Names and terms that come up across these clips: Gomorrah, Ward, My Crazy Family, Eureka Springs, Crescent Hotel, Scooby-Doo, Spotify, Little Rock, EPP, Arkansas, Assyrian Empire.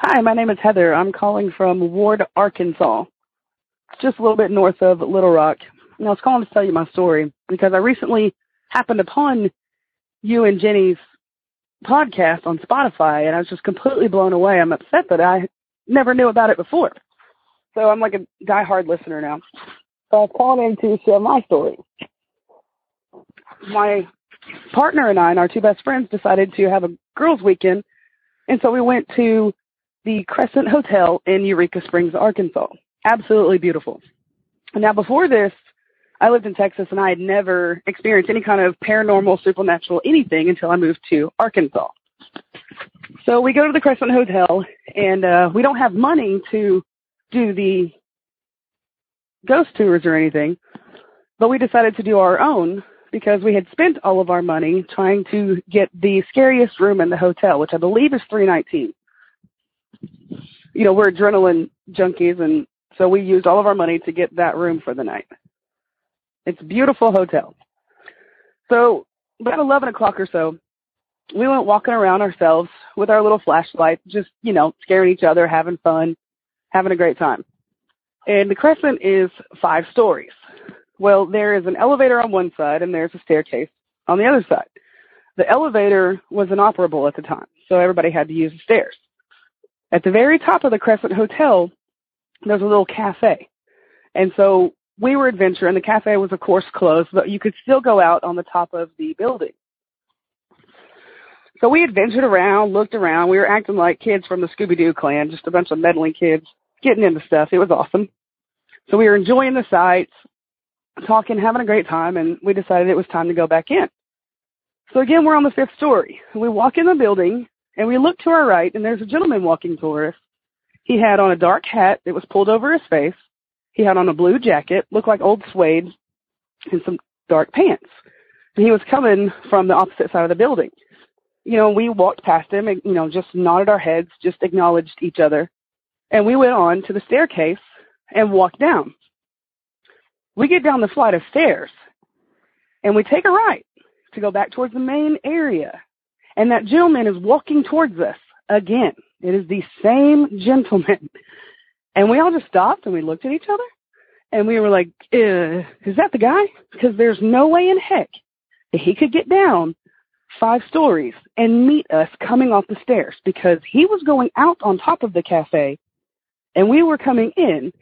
Hi, my name is Heather. I'm calling from Ward, Arkansas, just a little bit north of Little Rock. And I was calling to tell you my story because I recently happened upon you and Jenny's podcast on Spotify, and I was just completely blown away. I'm upset that I never knew about it before. So I'm like a diehard listener now. So I called in to share my story. My partner and I and our two best friends decided to have a girls' weekend, and so we went to the Crescent Hotel in Eureka Springs, Arkansas. Absolutely beautiful. Now, before this, I lived in Texas, and I had never experienced any kind of paranormal, supernatural, anything until I moved to Arkansas. So we go to the Crescent Hotel, and we don't have money to do the ghost tours or anything, but we decided to do our own because we had spent all of our money trying to get the scariest room in the hotel, which I believe is 319. You know, we're adrenaline junkies, and so we used all of our money to get that room for the night. It's a beautiful hotel. So about 11 o'clock or so, we went walking around ourselves with our little flashlight, just, you know, scaring each other, having fun, having a great time. And the Crescent is 5 stories. Well, there is an elevator on one side, and there's a staircase on the other side. The elevator was inoperable at the time, so everybody had to use the stairs. At the very top of the Crescent Hotel, there's a little cafe. And so we were adventuring. The cafe was, of course, closed, but you could still go out on the top of the building. So we adventured around, looked around. We were acting like kids from the Scooby-Doo clan, just a bunch of meddling kids getting into stuff. It was awesome. So we were enjoying the sights, talking, having a great time, and we decided it was time to go back in. So again, we're on the 5th story. We walk in the building, and we look to our right, and there's a gentleman walking toward us. He had on a dark hat that was pulled over his face. He had on a blue jacket, looked like old suede, and some dark pants. And he was coming from the opposite side of the building. You know, we walked past him and, you know, just nodded our heads, just acknowledged each other. And we went on to the staircase and walked down. We get down the flight of stairs, and we take a right to go back towards the main area. And that gentleman is walking towards us again. It is the same gentleman. And we all just stopped, and we looked at each other, and we were like, is that the guy? Because there's no way in heck that he could get down 5 stories and meet us coming off the stairs, because he was going out on top of the cafe, and we were coming in,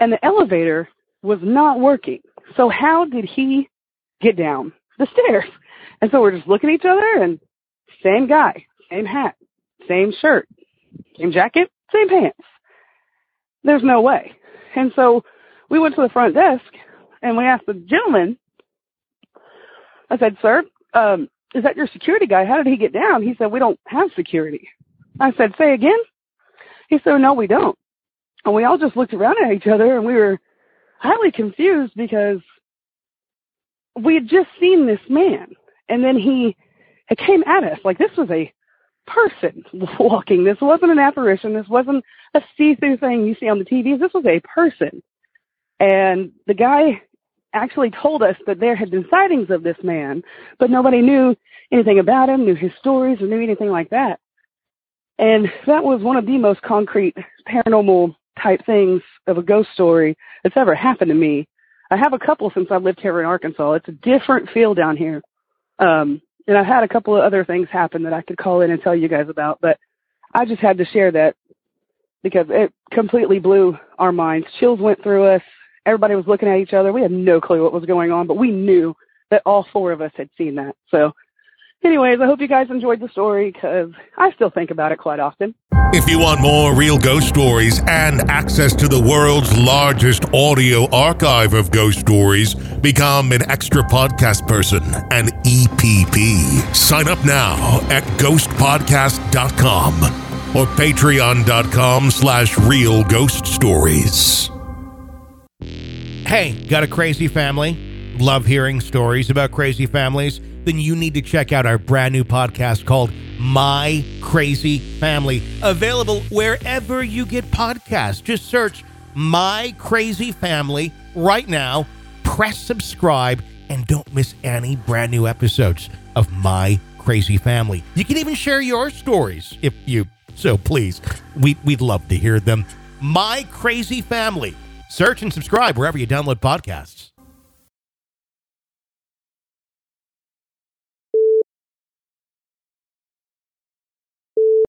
and the elevator was not working. So how did he get down the stairs? And so we're just looking at each other, and same guy, same hat, same shirt, same jacket, same pants. There's no way. And so we went to the front desk, and we asked the gentleman, I said, sir, is that your security guy? How did he get down? He said, we don't have security. I said, say again? He said, no, we don't. And we all just looked around at each other, and we were highly confused because we had just seen this man. And then it came at us like this was a person walking. This wasn't an apparition. This wasn't a see-through thing you see on the TVs. This was a person. And the guy actually told us that there had been sightings of this man, but nobody knew anything about him, knew his stories, or knew anything like that. And that was one of the most concrete paranormal type things of a ghost story that's ever happened to me. I have a couple since I've lived here in Arkansas. It's a different feel down here. And I've had a couple of other things happen that I could call in and tell you guys about, but I just had to share that because it completely blew our minds. Chills went through us, Everybody was looking at each other. We had no clue what was going on, but we knew that all four of us had seen that. So anyways, I hope you guys enjoyed the story because I still think about it quite often. If you want more real ghost stories and access to the world's largest audio archive of ghost stories, become an extra podcast person, an EPP. Sign up now at ghostpodcast.com or patreon.com/realghoststories. Hey, got a crazy family? Love hearing stories about crazy families? Then you need to check out our brand new podcast called My Crazy Family, available wherever you get podcasts. Just search My Crazy Family right now, press subscribe, and don't miss any brand new episodes of My Crazy Family. You can even share your stories if you so please. We'd love to hear them. My Crazy Family. Search and subscribe wherever you download podcasts.